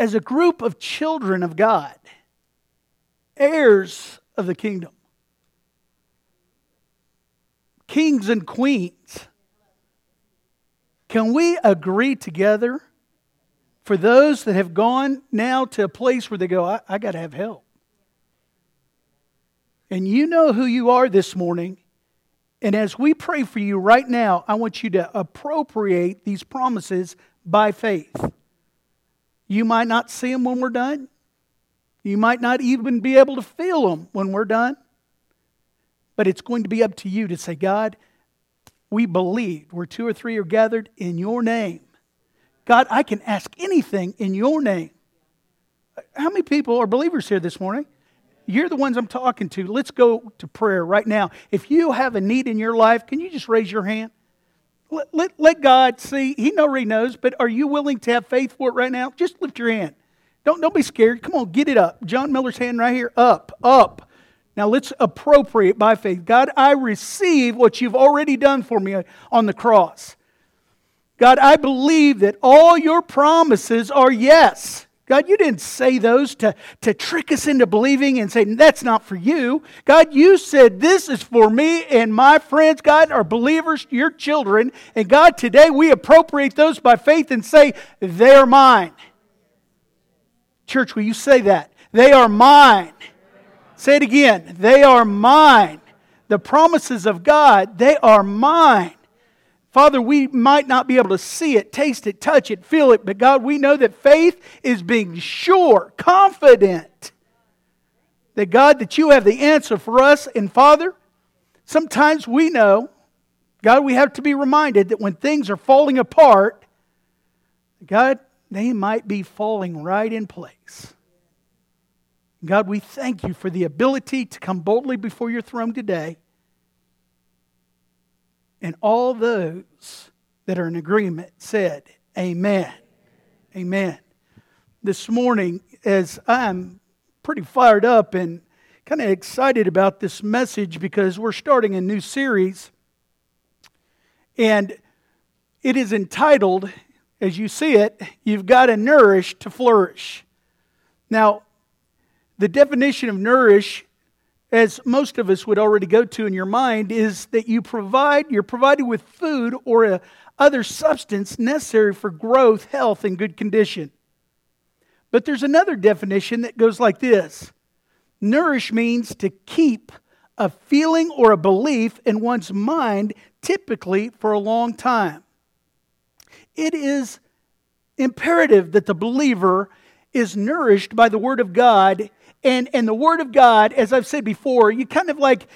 as a group of children of God, heirs of the kingdom, kings and queens, can we agree together for those that have gone now to a place where they go, I got to have help? And you know who you are this morning. And as we pray for you right now, I want you to appropriate these promises by faith. You might not see them when we're done. You might not even be able to feel them when we're done. But it's going to be up to you to say, God, we believe where two or three are gathered in your name. God, I can ask anything in your name. How many people are believers here this morning? You're the ones I'm talking to. Let's go to prayer right now. If you have a need in your life, can you just raise your hand? Let God see. He already knows, but are you willing to have faith for it right now? Just lift your hand. Don't be scared. Come on, get it up. John Miller's hand right here. Up. Now let's appropriate by faith. God, I receive what you've already done for me on the cross. God, I believe that all your promises are yes. God, you didn't say those to trick us into believing and say, that's not for you. God, you said, this is for me and my friends. God, are believers, your children. And God, today we appropriate those by faith and say, they're mine. Church, will you say that? They are mine. Say it again. They are mine. The promises of God, they are mine. Father, we might not be able to see it, taste it, touch it, feel it, but God, we know that faith is being sure, confident that God, that you have the answer for us. And Father, sometimes we know, God, we have to be reminded that when things are falling apart, God, they might be falling right in place. God, we thank you for the ability to come boldly before your throne today. And all those that are in agreement said, amen. Amen. This morning, as I'm pretty fired up and kind of excited about this message because we're starting a new series. And it is entitled, as you see it, You've Got to Nourish to Flourish. Now, the definition of nourish, as most of us would already go to in your mind, is that you're provided with food or other substance necessary for growth, health, and good condition. But there's another definition that goes like this. Nourish means to keep a feeling or a belief in one's mind, typically for a long time. It is imperative that the believer is nourished by the Word of God. And the Word of God, as I've said before, you kind of like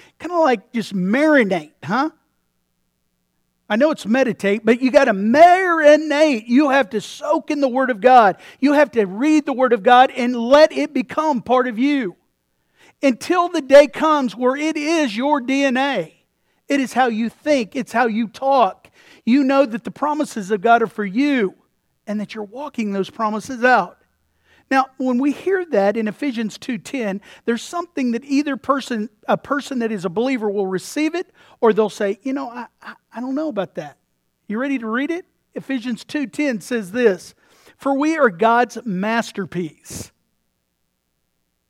just marinate, huh? I know it's meditate, but you got to marinate. You have to soak in the Word of God. You have to read the Word of God and let it become part of you. Until the day comes where it is your DNA. It is how you think. It's how you talk. You know that the promises of God are for you and that you're walking those promises out. Now, when we hear that in Ephesians 2:10, there's something that either person, a person that is a believer, will receive it, or they'll say, you know, I don't know about that. You ready to read it? Ephesians 2:10 says this, for we are God's masterpiece.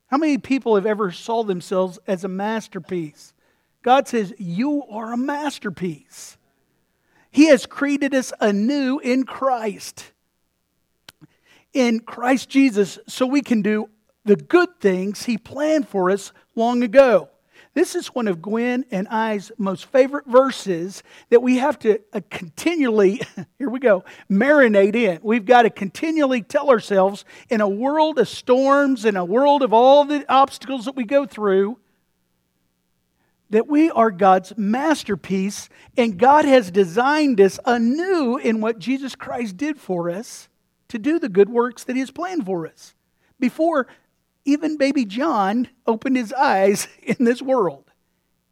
How many people have ever saw themselves as a masterpiece? God says, you are a masterpiece. He has created us anew in Christ. In Christ Jesus, so we can do the good things He planned for us long ago. This is one of Gwen and I's most favorite verses that we have to continually, here we go, marinate in. We've got to continually tell ourselves in a world of storms, in a world of all the obstacles that we go through, that we are God's masterpiece and God has designed us anew in what Jesus Christ did for us, to do the good works that He has planned for us before even baby John opened his eyes in this world.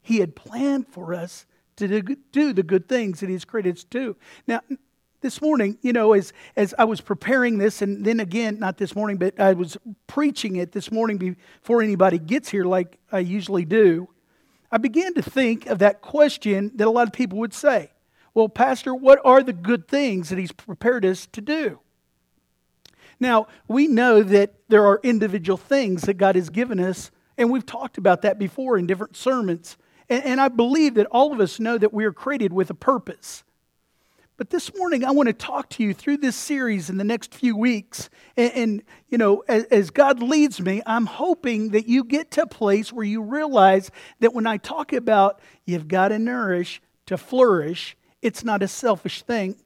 He had planned for us to do the good things that He has created us to do. Now, this morning, you know, as I was preparing this, and then again, not this morning, but I was preaching it this morning before anybody gets here like I usually do, I began to think of that question that a lot of people would say, well, Pastor, what are the good things that He's prepared us to do? Now, we know that there are individual things that God has given us, and we've talked about that before in different sermons. And I believe that all of us know that we are created with a purpose. But this morning, I want to talk to you through this series in the next few weeks. And you know, as God leads me, I'm hoping that you get to a place where you realize that when I talk about you've got to nourish to flourish, it's not a selfish thing.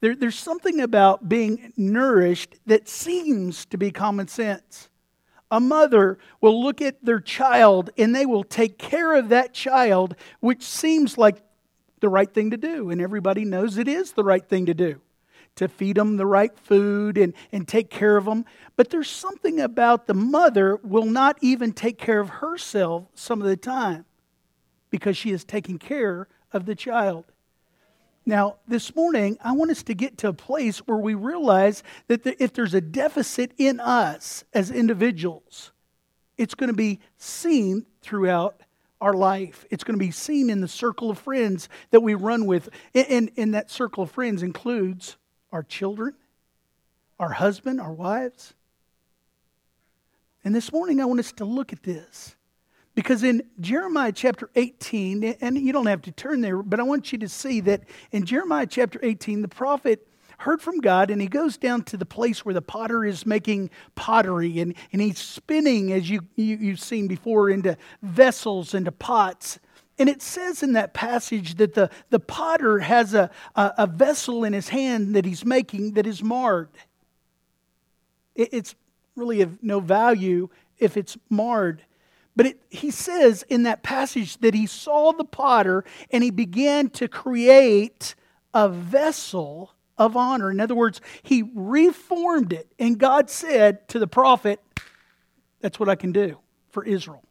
There's something about being nourished that seems to be common sense. A mother will look at their child and they will take care of that child, which seems like the right thing to do. And everybody knows it is the right thing to do, to feed them the right food and take care of them. But there's something about the mother will not even take care of herself some of the time because she is taking care of the child. Now, this morning, I want us to get to a place where we realize that if there's a deficit in us as individuals, it's going to be seen throughout our life. It's going to be seen in the circle of friends that we run with. And that circle of friends includes our children, our husband, our wives. And this morning, I want us to look at this. Because in Jeremiah chapter 18, and you don't have to turn there, but I want you to see that in Jeremiah chapter 18, the prophet heard from God, and he goes down to the place where the potter is making pottery, and he's spinning, as you've seen before, into vessels, into pots. And it says in that passage that the potter has a vessel in his hand that he's making that is marred. It's really of no value if it's marred. But he says in that passage that he saw the potter and he began to create a vessel of honor. In other words, he reformed it. And God said to the prophet, that's what I can do for Israel.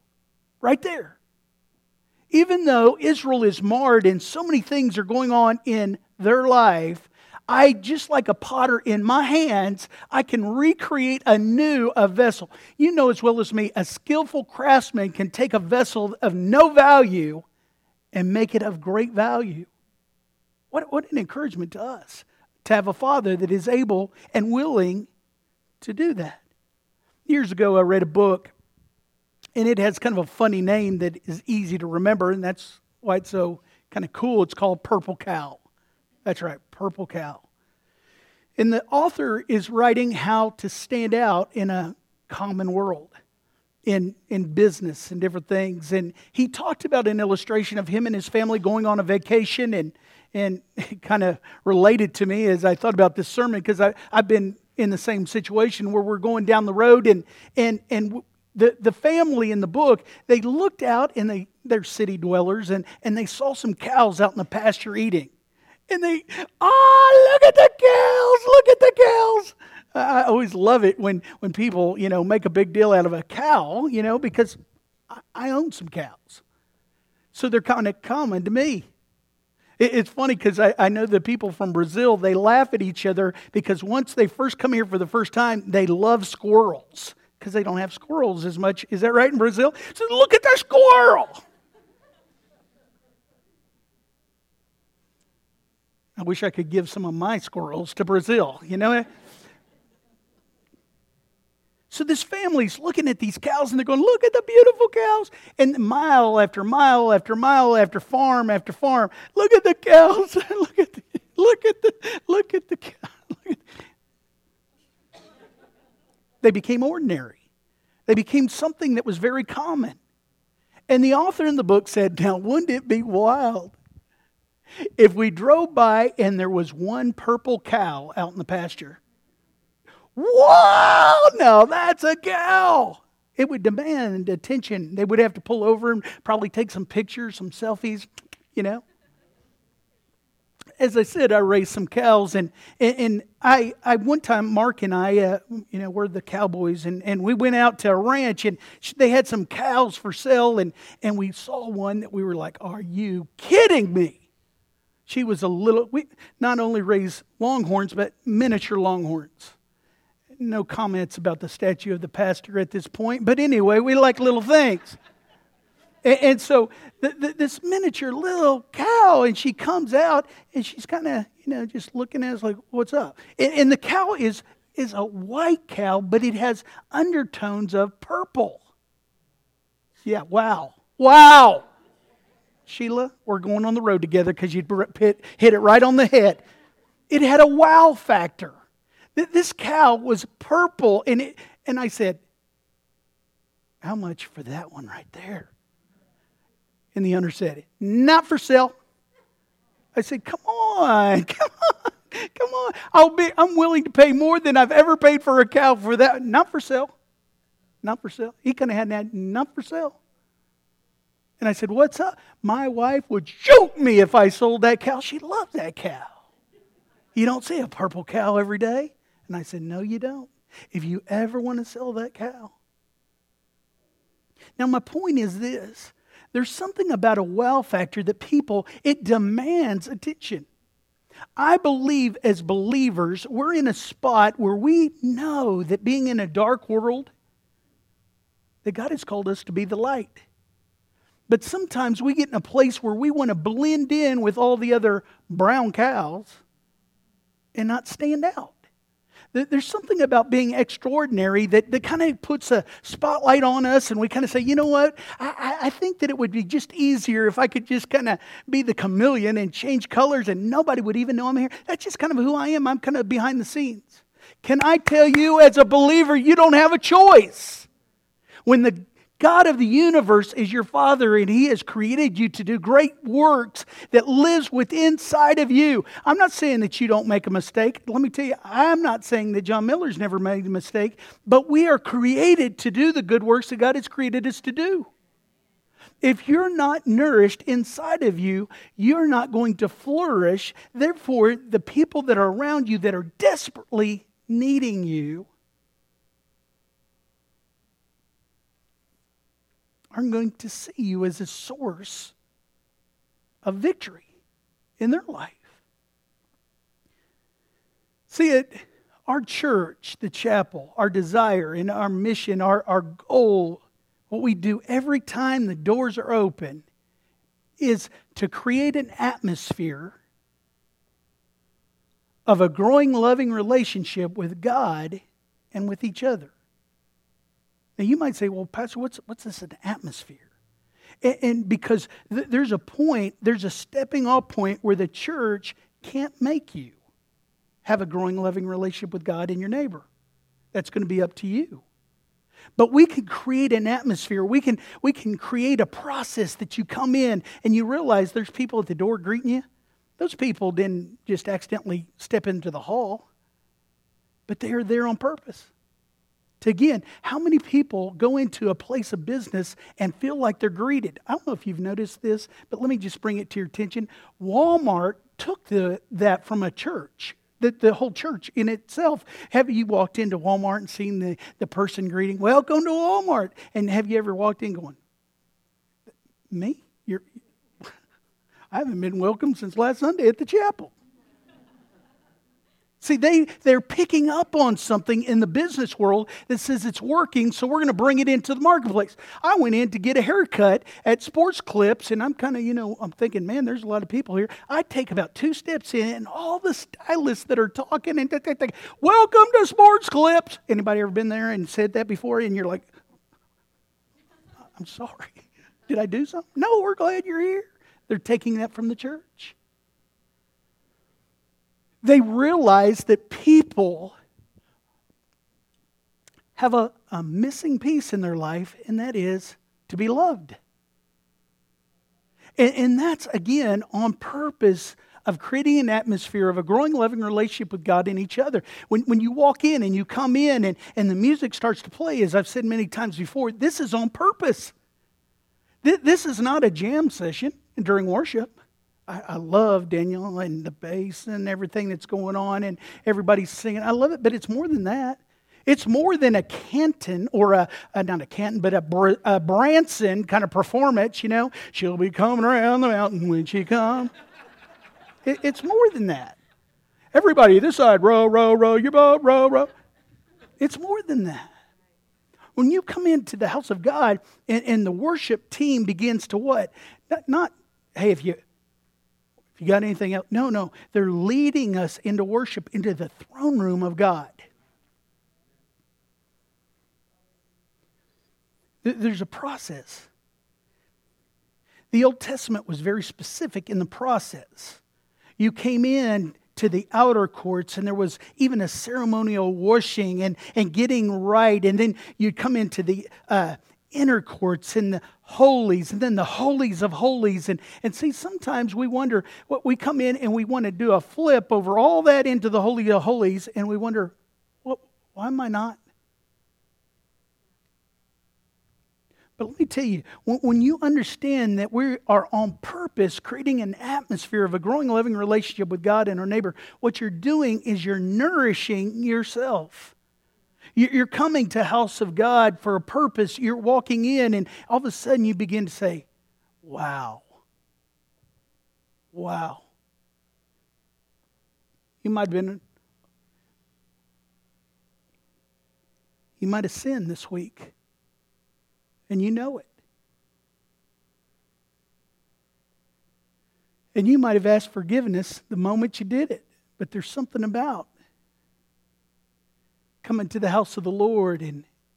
Right there. Even though Israel is marred and so many things are going on in their life, I, just like a potter in my hands, I can recreate anew a vessel. You know as well as me, a skillful craftsman can take a vessel of no value and make it of great value. What an encouragement to us to have a father that is able and willing to do that. Years ago, I read a book, and it has kind of a funny name that is easy to remember, and that's why it's so kind of cool. It's called Purple Cow. That's right, Purple Cow. And the author is writing how to stand out in a common world, in business and different things. And he talked about an illustration of him and his family going on a vacation, and it kind of related to me as I thought about this sermon, because I've been in the same situation where we're going down the road, and the family in the book, they looked out, and they're city dwellers, and they saw some cows out in the pasture eating. And look at the cows, look at the cows. I always love it when people, you know, make a big deal out of a cow, you know, because I own some cows. So they're kind of common to me. It's funny because I know the people from Brazil, they laugh at each other because once they first come here for the first time, they love squirrels because they don't have squirrels as much. Is that right in Brazil? So look at the squirrel. I wish I could give some of my squirrels to Brazil, you know. So this family's looking at these cows, and they're going, look at the beautiful cows. And mile after mile after mile after farm, look at the cows. Look at the cows. They became ordinary. They became something that was very common. And the author in the book said, now, wouldn't it be wild if we drove by and there was one purple cow out in the pasture? Whoa, now that's a cow. It would demand attention. They would have to pull over and probably take some pictures, some selfies, you know. As I said, I raised some cows, and I one time, Mark and I, you know, we're the cowboys, and we went out to a ranch, and they had some cows for sale, and we saw one that we were like, are you kidding me? She was a little, we not only raised longhorns, but miniature longhorns. No comments about the statue of the pastor at this point, but anyway, we like little things. And so this miniature little cow, and she comes out, and she's kind of, just looking at us like, what's up? And the cow is a white cow, but it has undertones of purple. Yeah, wow. Wow. Sheila, we're going on the road together because you hit it right on the head. It had a wow factor. This cow was purple, and I said, how much for that one right there? And the owner said, not for sale. I said, come on. I'm willing to pay more than I've ever paid for a cow for that. Not for sale. He kind of had that, not for sale. And I said, what's up? My wife would shoot me if I sold that cow. She loved that cow. You don't see a purple cow every day. And I said, no, you don't. If you ever want to sell that cow. Now, my point is this. There's something about a wow factor that it demands attention. I believe as believers, we're in a spot where we know that being in a dark world, that God has called us to be the light. But sometimes we get in a place where we want to blend in with all the other brown cows and not stand out. There's something about being extraordinary that kind of puts a spotlight on us, and we kind of say, you know what, I think that it would be just easier if I could just kind of be the chameleon and change colors and nobody would even know I'm here. That's just kind of who I am. I'm kind of behind the scenes. Can I tell you, as a believer, you don't have a choice. When the God of the universe is your Father, and He has created you to do great works that lives within inside of you. I'm not saying that you don't make a mistake. Let me tell you, I'm not saying that John Miller's never made a mistake, but we are created to do the good works that God has created us to do. If you're not nourished inside of you, you're not going to flourish. Therefore, the people that are around you that are desperately needing you aren't going to see you as a source of victory in their life. See, at our church, the chapel, our desire and our mission, our goal, what we do every time the doors are open is to create an atmosphere of a growing, loving relationship with God and with each other. Now, you might say, well, Pastor, what's this an atmosphere? And because there's a point, there's a stepping off point where the church can't make you have a growing, loving relationship with God and your neighbor. That's going to be up to you. But we can create an atmosphere. We can create a process that you come in and you realize there's people at the door greeting you. Those people didn't just accidentally step into the hall, but they are there on purpose. Again, how many people go into a place of business and feel like they're greeted? I don't know if you've noticed this, but let me just bring it to your attention. Walmart took that from a church, the whole church in itself. Have you walked into Walmart and seen the person greeting, welcome to Walmart? And have you ever walked in going, me? I haven't been welcomed since last Sunday at the chapel. See, they're picking up on something in the business world that says it's working, so we're going to bring it into the marketplace. I went in to get a haircut at Sports Clips, and I'm kind of, I'm thinking, man, there's a lot of people here. I take about 2 steps in, and all the stylists that are talking, and welcome to Sports Clips. Anybody ever been there and said that before? And you're like, I'm sorry. Did I do something? No, we're glad you're here. They're taking that from the church. They realize that people have a missing piece in their life, and that is to be loved. And that's, again, on purpose of creating an atmosphere of a growing, loving relationship with God and each other. When you walk in and you come in and the music starts to play, as I've said many times before, this is on purpose. This is not a jam session during worship. I love Daniel and the bass and everything that's going on and everybody's singing. I love it, but it's more than that. It's more than a Canton or a Branson kind of performance, She'll be coming around the mountain when she comes. It's more than that. Everybody this side, row, row, row your boat, row, row. It's more than that. When you come into the house of God and the worship team begins to what? Not hey, if you got anything else. No. They're leading us into worship, into the throne room of God. There's a process. The Old Testament was very specific in the process. You came in to the outer courts, and there was even a ceremonial washing and getting right. And then you'd come into the inner courts and the holies, and then the holies of holies. And see, sometimes we wonder, what we come in and we want to do a flip over all that into the holy of holies, and we wonder, well, why am I not? But let me tell you, when you understand that we are on purpose creating an atmosphere of a growing, loving relationship with God and our neighbor, what you're doing is you're nourishing yourself. You're coming to the house of God for a purpose. You're walking in, and all of a sudden you begin to say, wow. You might have sinned this week. And you know it. And you might have asked forgiveness the moment you did it. But there's something about coming to the house of the Lord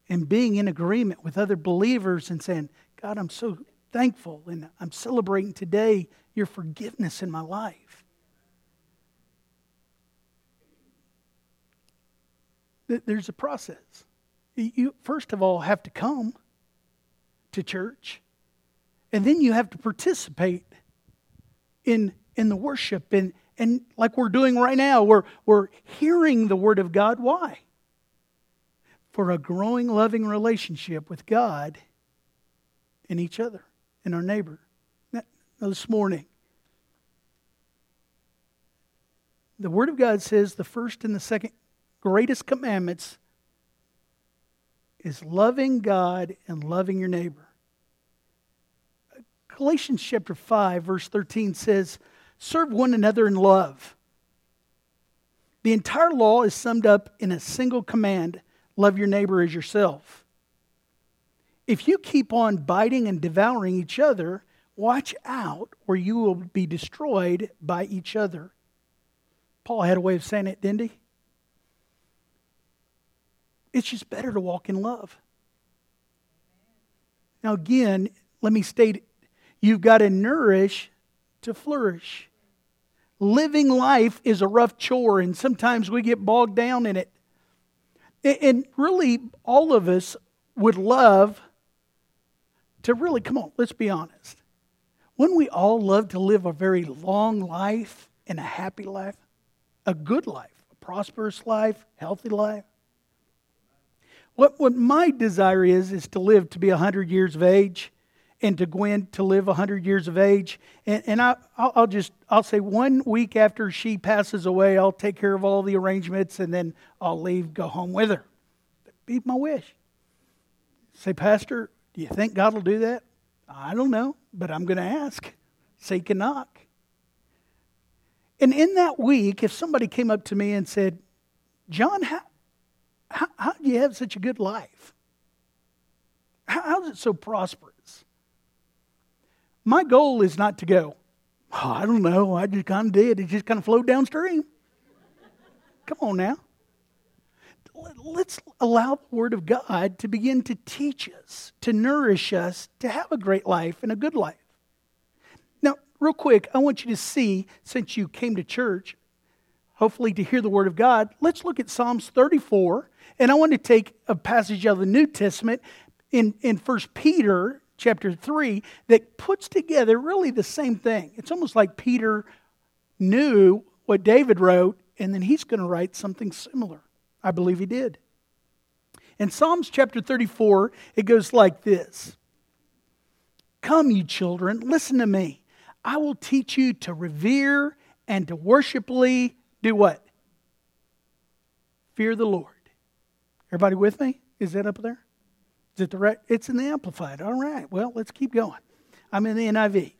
and being in agreement with other believers and saying, God, I'm so thankful and I'm celebrating today your forgiveness in my life. There's a process. You, first of all, have to come to church, and then you have to participate in the worship and like we're doing right now, we're hearing the Word of God. Why? For a growing, loving relationship with God and each other and our neighbor. Now this morning, the Word of God says the first and the second greatest commandments is loving God and loving your neighbor. Galatians chapter 5, verse 13 says, serve one another in love. The entire law is summed up in a single command, love your neighbor as yourself. If you keep on biting and devouring each other, watch out or you will be destroyed by each other. Paul had a way of saying it, didn't he? It's just better to walk in love. Now again, let me state, you've got to nourish to flourish. Living life is a rough chore, and sometimes we get bogged down in it. And really, all of us would love to really, come on, let's be honest. Wouldn't we all love to live a very long life and a happy life, a good life, a prosperous life, healthy life? What my desire is to live to be 100 years of age, and to Gwen to live 100 years of age. And I'll say 1 week after she passes away, I'll take care of all the arrangements, and then I'll leave, go home with her. That'd be my wish. Say, Pastor, do you think God will do that? I don't know, but I'm going to ask. Seek and knock. And in that week, if somebody came up to me and said, John, how do you have such a good life? How is it so prosperous? My goal is not to go, oh, I don't know, I just kind of did. It just kind of flowed downstream. Come on now. Let's allow the Word of God to begin to teach us, to nourish us, to have a great life and a good life. Now, real quick, I want you to see, since you came to church, hopefully to hear the Word of God, let's look at Psalms 34. And I want to take a passage out of the New Testament in 1 Peter chapter 3 that puts together really the same thing. It's almost like Peter knew what David wrote, and then he's going to write something similar. I believe he did. In Psalms chapter 34, it goes like this. Come, you children, listen to me. I will teach you to revere and to worshipfully do what? Fear the Lord. Everybody with me? Is that up there? Is it the right? It's in the Amplified. All right. Well, let's keep going. I'm in the NIV,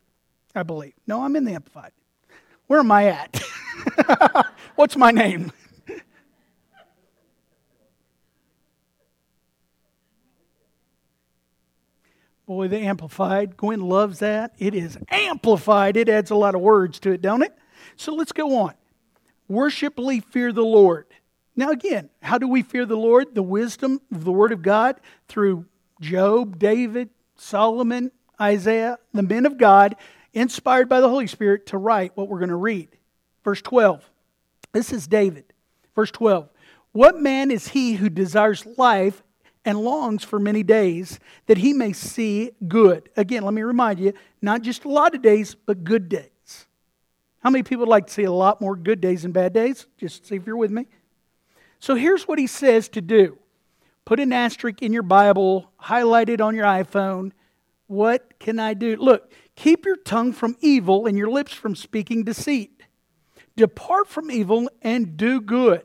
I believe. No, I'm in the Amplified. Where am I at? What's my name? Boy, the Amplified. Gwen loves that. It is amplified. It adds a lot of words to it, don't it? So let's go on. Worshipfully fear the Lord. Now again, how do we fear the Lord? The wisdom of the Word of God through Job, David, Solomon, Isaiah, the men of God, inspired by the Holy Spirit to write what we're going to read. Verse 12. This is David. Verse 12. What man is he who desires life and longs for many days, that he may see good? Again, let me remind you, not just a lot of days, but good days. How many people would like to see a lot more good days than bad days? Just see if you're with me. So here's what he says to do. Put an asterisk in your Bible, highlight it on your iPhone. What can I do? Look, keep your tongue from evil and your lips from speaking deceit. Depart from evil and do good.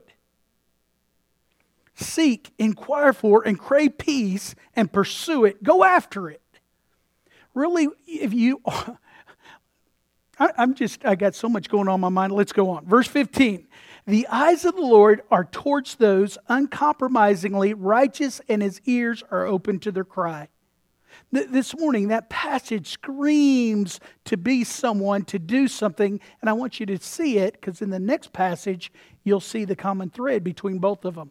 Seek, inquire for, and crave peace and pursue it. Go after it. Really, if you... I got so much going on in my mind. Let's go on. Verse 15. The eyes of the Lord are towards those uncompromisingly righteous, and his ears are open to their cry. This morning, that passage screams to be someone, to do something, and I want you to see it, because in the next passage, you'll see the common thread between both of them.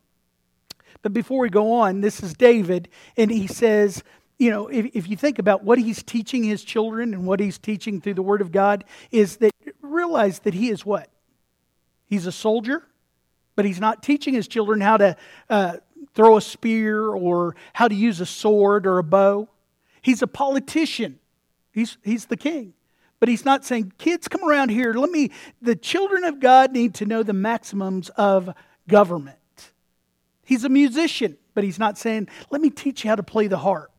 But before we go on, this is David, and he says... You know, if you think about what he's teaching his children and what he's teaching through the Word of God, is that realize that he is what? He's a soldier, but he's not teaching his children how to throw a spear or how to use a sword or a bow. He's a politician. He's the king. But he's not saying, kids, come around here. The children of God need to know the maximums of government. He's a musician, but he's not saying, let me teach you how to play the harp.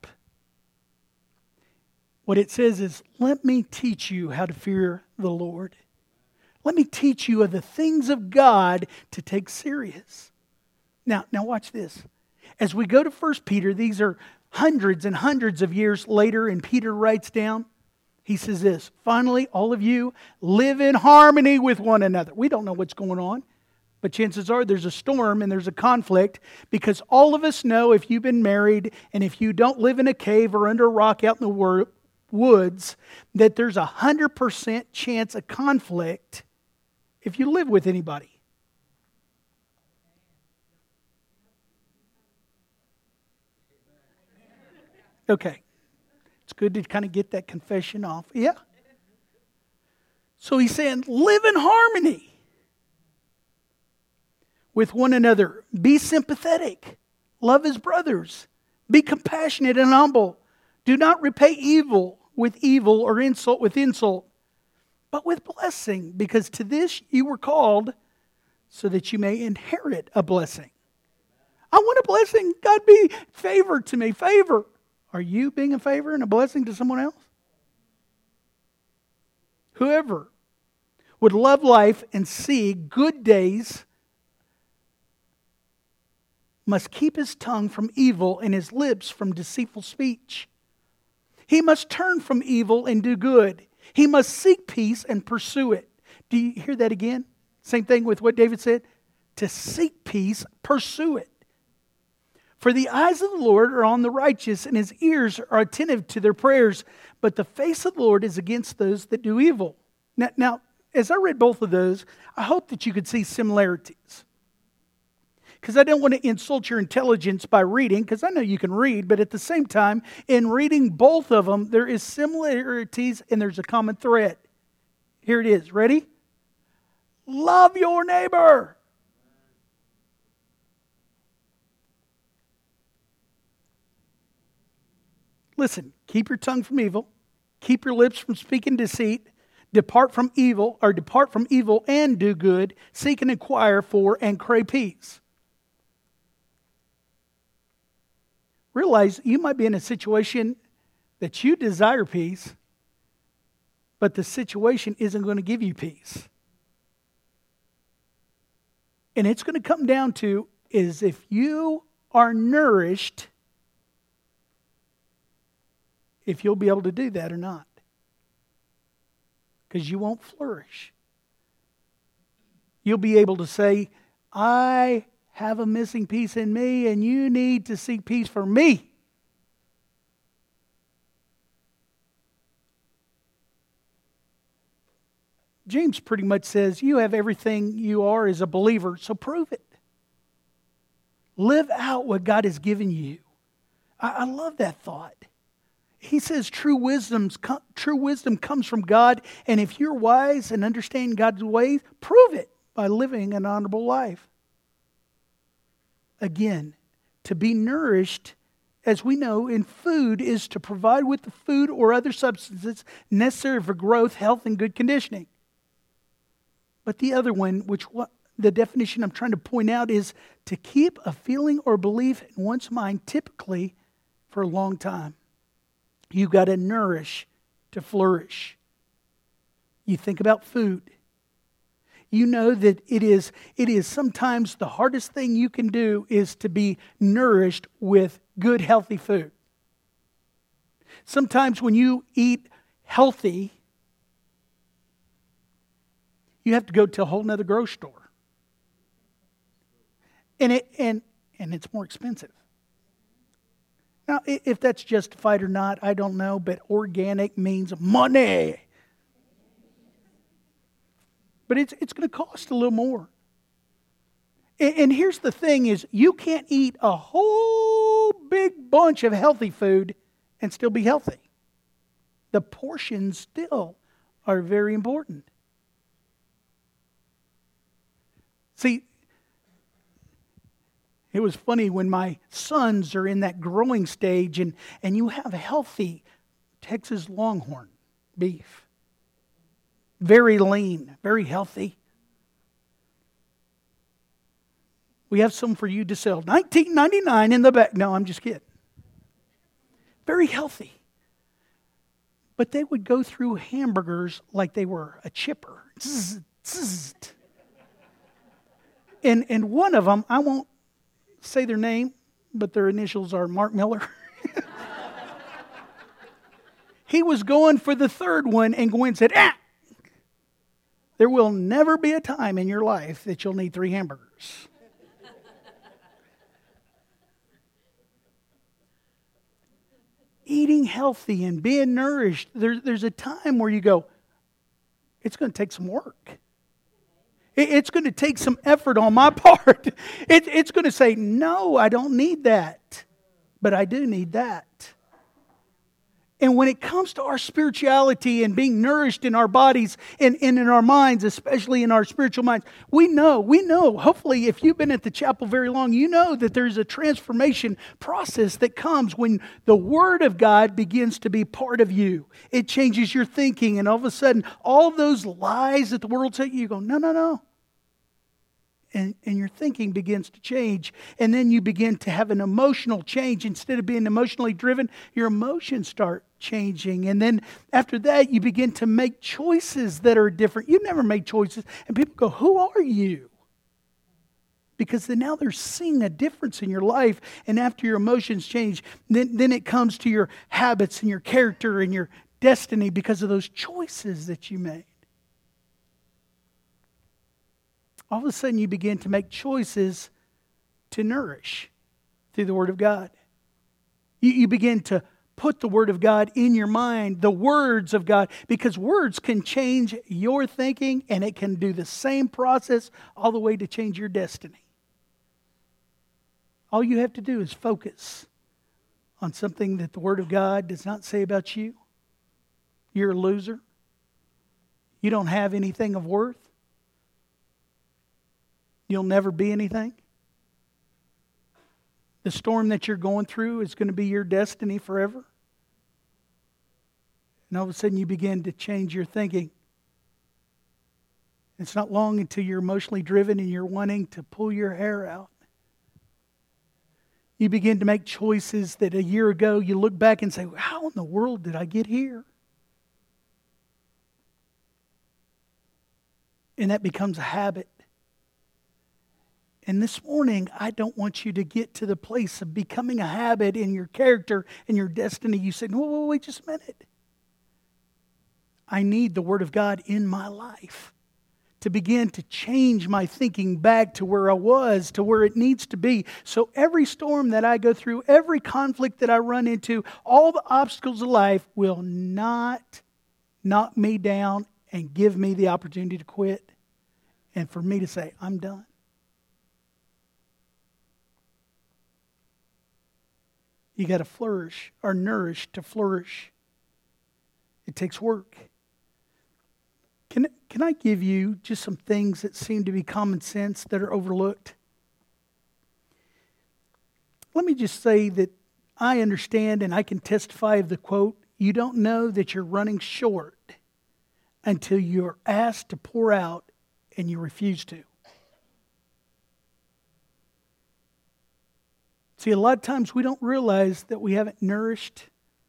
What it says is, let me teach you how to fear the Lord. Let me teach you of the things of God to take serious. Now watch this. As we go to 1 Peter, these are hundreds and hundreds of years later, and Peter writes down, he says this, finally, all of you live in harmony with one another. We don't know what's going on, but chances are there's a storm and there's a conflict, because all of us know if you've been married and if you don't live in a cave or under a rock out in the world, woods, that there's 100% chance of conflict if you live with anybody. Okay. It's good to kind of get that confession off. Yeah. So he's saying, live in harmony with one another. Be sympathetic. Love his brothers. Be compassionate and humble. Do not repay evil with evil or insult with insult, but with blessing, because to this you were called so that you may inherit a blessing. I want a blessing. God, be favor to me. Favor. Are you being a favor and a blessing to someone else? Whoever would love life and see good days must keep his tongue from evil and his lips from deceitful speech. He must turn from evil and do good. He must seek peace and pursue it. Do you hear that again? Same thing with what David said. To seek peace, pursue it. For the eyes of the Lord are on the righteous, and his ears are attentive to their prayers. But the face of the Lord is against those that do evil. Now, as I read both of those, I hope that you could see similarities. Because I don't want to insult your intelligence by reading, because I know you can read, but at the same time, in reading both of them, there is similarities and there's a common thread. Here it is. Ready? Love your neighbor. Listen, keep your tongue from evil. Keep your lips from speaking deceit. Depart from evil and do good. Seek and inquire for and crave peace. Realize you might be in a situation that you desire peace, but the situation isn't going to give you peace. And it's going to come down to is if you are nourished, if you'll be able to do that or not. Because you won't flourish. You'll be able to say, I have a missing piece in me, and you need to seek peace for me. James pretty much says, you have everything you are as a believer, so prove it. Live out what God has given you. I love that thought. He says true wisdom comes from God, and if you're wise and understand God's ways, prove it by living an honorable life. Again, to be nourished, as we know, in food is to provide with the food or other substances necessary for growth, health, and good conditioning. But the other one, the definition I'm trying to point out, is to keep a feeling or belief in one's mind, typically for a long time. You've got to nourish to flourish. You think about food. You know that it is sometimes the hardest thing you can do is to be nourished with good, healthy food. Sometimes when you eat healthy, you have to go to a whole nother grocery store. And it's more expensive. Now, if that's justified or not, I don't know, but organic means money. But it's going to cost a little more. And here's the thing is, you can't eat a whole big bunch of healthy food and still be healthy. The portions still are very important. See, it was funny when my sons are in that growing stage and you have healthy Texas Longhorn beef. Very lean, very healthy. We have some for you to sell. $19.99 in the back. No, I'm just kidding. Very healthy. But they would go through hamburgers like they were a chipper. Zzz, zzz. And one of them, I won't say their name, but their initials are Mark Miller. He was going for the third one, and Gwen said, there will never be a time in your life that you'll need 3 hamburgers. Eating healthy and being nourished, there's a time where you go, it's going to take some work. It's going to take some effort on my part. It's going to say, no, I don't need that. But I do need that. And when it comes to our spirituality and being nourished in our bodies and in our minds, especially in our spiritual minds, we know, hopefully if you've been at the chapel very long, you know that there's a transformation process that comes when the Word of God begins to be part of you. It changes your thinking, and all of a sudden, all those lies that the world says, you go, no. And your thinking begins to change. And then you begin to have an emotional change. Instead of being emotionally driven, your emotions start changing. And then after that, you begin to make choices that are different. You never made choices. And people go, who are you? Because then now they're seeing a difference in your life. And after your emotions change, then it comes to your habits and your character and your destiny because of those choices that you made. All of a sudden, you begin to make choices to nourish through the Word of God. You begin to put the Word of God in your mind, the words of God, because words can change your thinking, and it can do the same process all the way to change your destiny. All you have to do is focus on something that the Word of God does not say about you. You're a loser. You don't have anything of worth. You'll never be anything. The storm that you're going through is going to be your destiny forever. And all of a sudden you begin to change your thinking. It's not long until you're emotionally driven and you're wanting to pull your hair out. You begin to make choices that a year ago you look back and say, how in the world did I get here? And that becomes a habit. And this morning, I don't want you to get to the place of becoming a habit in your character and your destiny. You say, no, wait just a minute. I need the Word of God in my life to begin to change my thinking back to where I was, to where it needs to be. So every storm that I go through, every conflict that I run into, all the obstacles of life will not knock me down and give me the opportunity to quit and for me to say, I'm done. You got to flourish or nourish to flourish. It takes work. Can I give you just some things that seem to be common sense that are overlooked? Let me just say that I understand and I can testify of the quote, you don't know that you're running short until you're asked to pour out and you refuse to. See, a lot of times we don't realize that we haven't nourished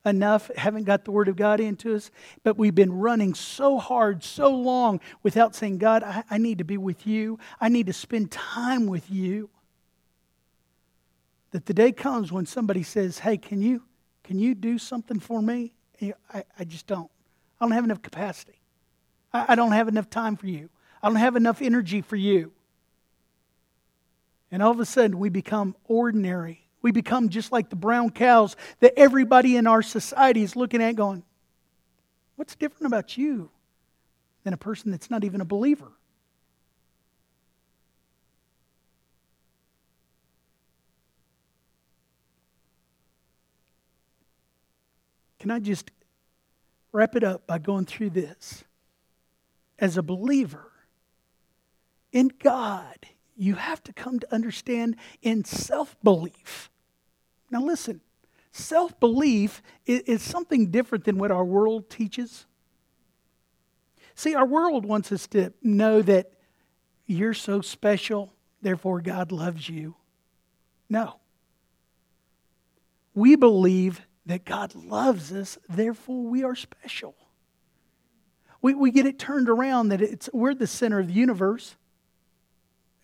enough, haven't got the Word of God into us, but we've been running so hard, so long, without saying, God, I need to be with you. I need to spend time with you. That the day comes when somebody says, hey, can you do something for me? I just don't. I don't have enough capacity. I don't have enough time for you. I don't have enough energy for you. And all of a sudden, we become ordinary. We become just like the brown cows that everybody in our society is looking at going, what's different about you than a person that's not even a believer? Can I just wrap it up by going through this? As a believer in God, you have to come to understand in self-belief. Now listen, self-belief is something different than what our world teaches. See, our world wants us to know that you're so special, therefore God loves you. No. We believe that God loves us, therefore we are special. We get it turned around that we're the center of the universe,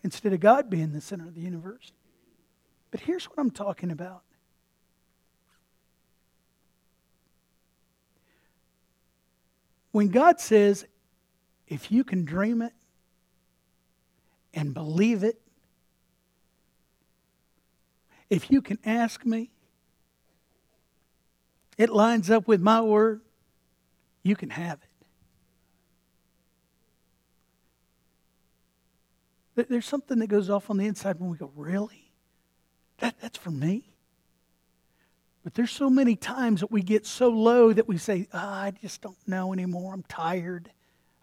instead of God being the center of the universe. But here's what I'm talking about. When God says, if you can dream it and believe it, if you can ask me, it lines up with my word, you can have it. There's something that goes off on the inside when we go, really? That's for me? But there's so many times that we get so low that we say, I just don't know anymore. I'm tired.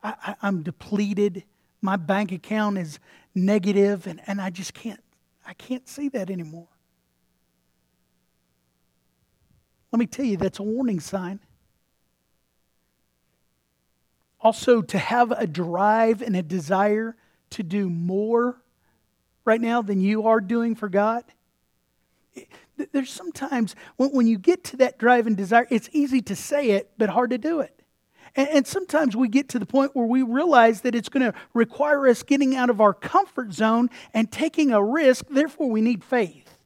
I'm depleted. My bank account is negative, and I just can't see that anymore. Let me tell you, that's a warning sign. Also, to have a drive and a desire to do more right now than you are doing for God. There's sometimes when you get to that drive and desire, it's easy to say it, but hard to do it. And sometimes we get to the point where we realize that it's going to require us getting out of our comfort zone and taking a risk, therefore we need faith.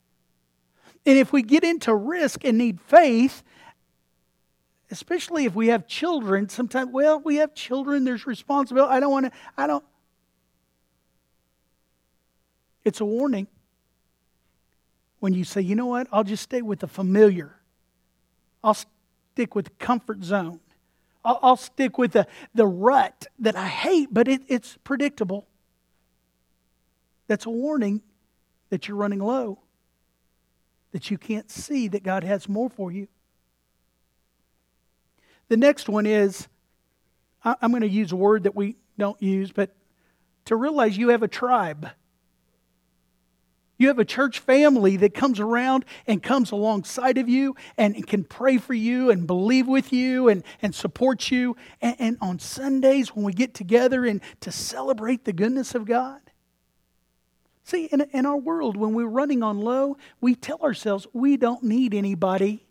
And if we get into risk and need faith, especially if we have children, sometimes, we have children, there's responsibility, It's a warning when you say, you know what, I'll just stay with the familiar. I'll stick with the comfort zone. I'll stick with the rut that I hate, but it's predictable. That's a warning that you're running low, that you can't see that God has more for you. The next one is, I'm going to use a word that we don't use, but to realize you have a tribe. You have a church family that comes around and comes alongside of you and can pray for you and believe with you and support you. And on Sundays when we get together and to celebrate the goodness of God. See, in our world, when we're running on low, we tell ourselves we don't need anybody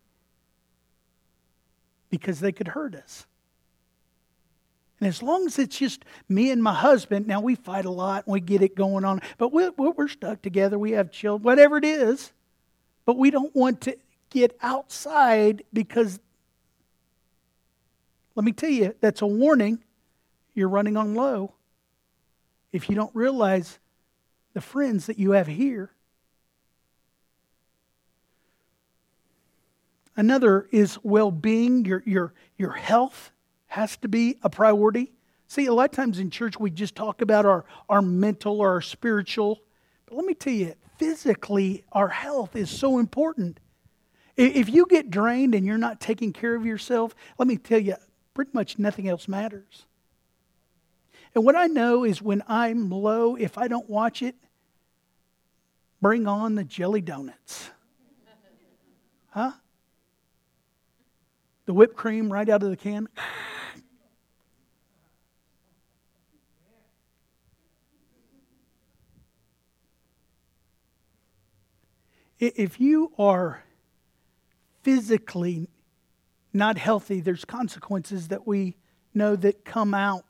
because they could hurt us. And as long as it's just me and my husband, now we fight a lot and we get it going on, but we're stuck together, we have children, whatever it is, but we don't want to get outside because, let me tell you, that's a warning. You're running on low if you don't realize the friends that you have here. Another is well-being, your health has to be a priority. See, a lot of times in church we just talk about our mental or our spiritual. But let me tell you, physically, our health is so important. If you get drained and you're not taking care of yourself, let me tell you, pretty much nothing else matters. And what I know is when I'm low, if I don't watch it, bring on the jelly donuts. Huh? The whipped cream right out of the can. If you are physically not healthy, there's consequences that we know that come out.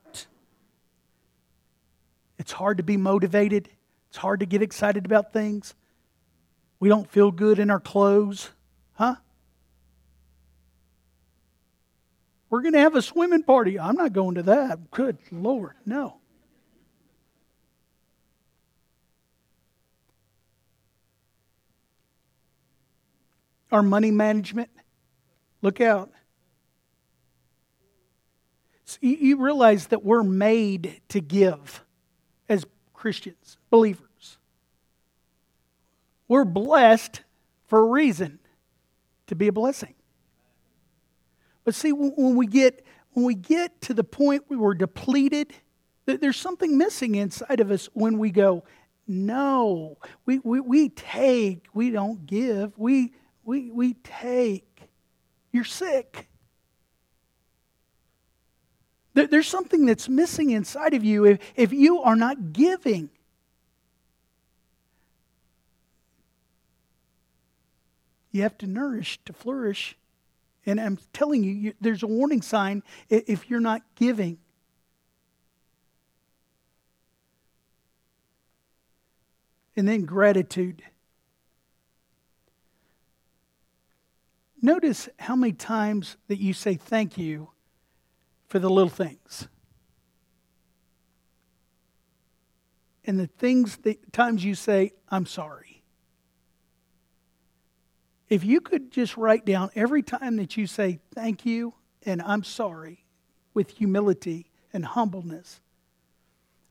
It's hard to be motivated. It's hard to get excited about things. We don't feel good in our clothes. Huh? We're going to have a swimming party. I'm not going to that. Good Lord, no. Our money management, look out. So you realize that we're made to give as Christians, believers. We're blessed for a reason, to be a blessing. But see, when we get to the point where we're depleted, there's something missing inside of us when we go, no, we take, we don't give, we take. You're sick. There's something that's missing inside of you if you are not giving. You have to nourish to flourish. And I'm telling you, there's a warning sign if you're not giving. And then gratitude. Notice how many times that you say thank you for the little things. And the times you say, I'm sorry. If you could just write down every time that you say thank you and I'm sorry with humility and humbleness,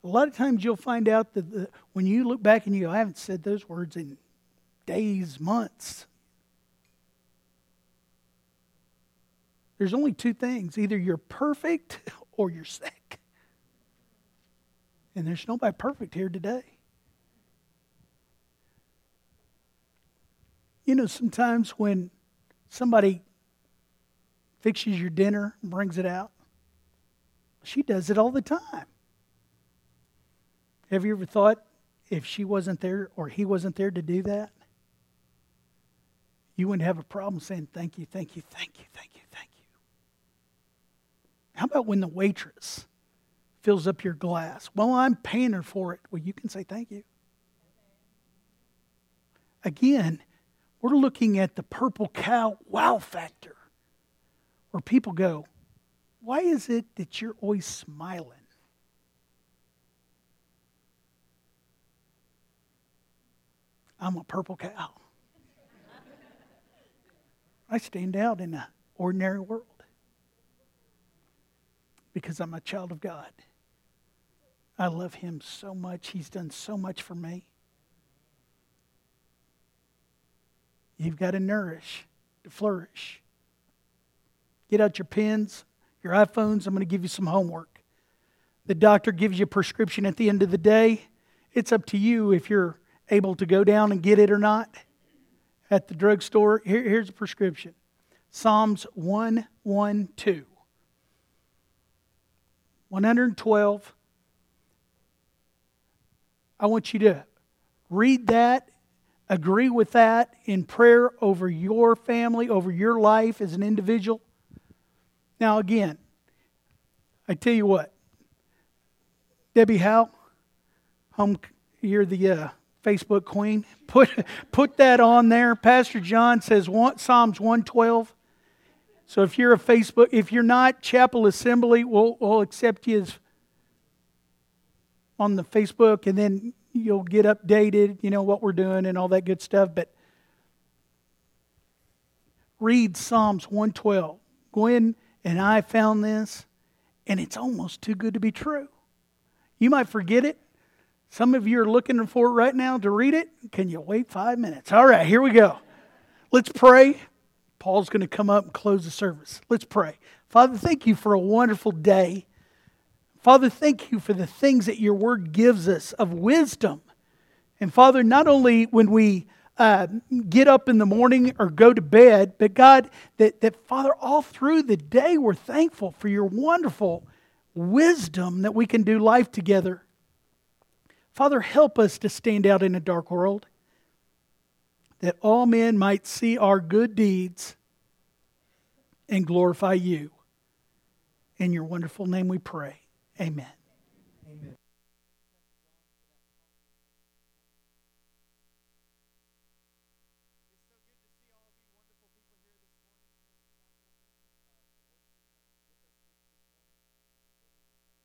a lot of times you'll find out that when you look back and you go, I haven't said those words in days, months. There's only two things. Either you're perfect or you're sick. And there's nobody perfect here today. You know, sometimes when somebody fixes your dinner and brings it out, she does it all the time. Have you ever thought if she wasn't there or he wasn't there to do that, you wouldn't have a problem saying thank you, thank you, thank you, thank you, thank you. How about when the waitress fills up your glass? Well, I'm paying her for it. Well, you can say thank you. Again, we're looking at the Purple Cow wow factor where people go, why is it that you're always smiling? I'm a purple cow. I stand out in the ordinary world. Because I'm a child of God. I love Him so much. He's done so much for me. You've got to nourish, to flourish. Get out your pens, your iPhones. I'm going to give you some homework. The doctor gives you a prescription at the end of the day. It's up to you if you're able to go down and get it or not. At the drugstore, here's a prescription. Psalms 112. 112. I want you to read that, agree with that in prayer over your family, over your life as an individual. Now again, I tell you what, Debbie Howe, you're the Facebook queen. Put that on there. Pastor John says Psalms 112. So if you're if you're not Chapel Assembly, we'll accept you as on the Facebook, and then you'll get updated, you know, what we're doing and all that good stuff. But read Psalms 112. Gwen and I found this, And it's almost too good to be true. You might forget it. Some of you are looking for it right now to read it. Can you wait 5 minutes? All right, here we go. Let's pray. Paul's going to come up and close the service. Let's pray. Father, thank you for a wonderful day. Father, thank you for the things that your word gives us of wisdom. And Father, not only when we get up in the morning or go to bed, but God, that Father, all through the day, we're thankful for your wonderful wisdom that we can do life together. Father, help us to stand out in a dark world, that all men might see our good deeds and glorify you. In your wonderful name we pray. Amen.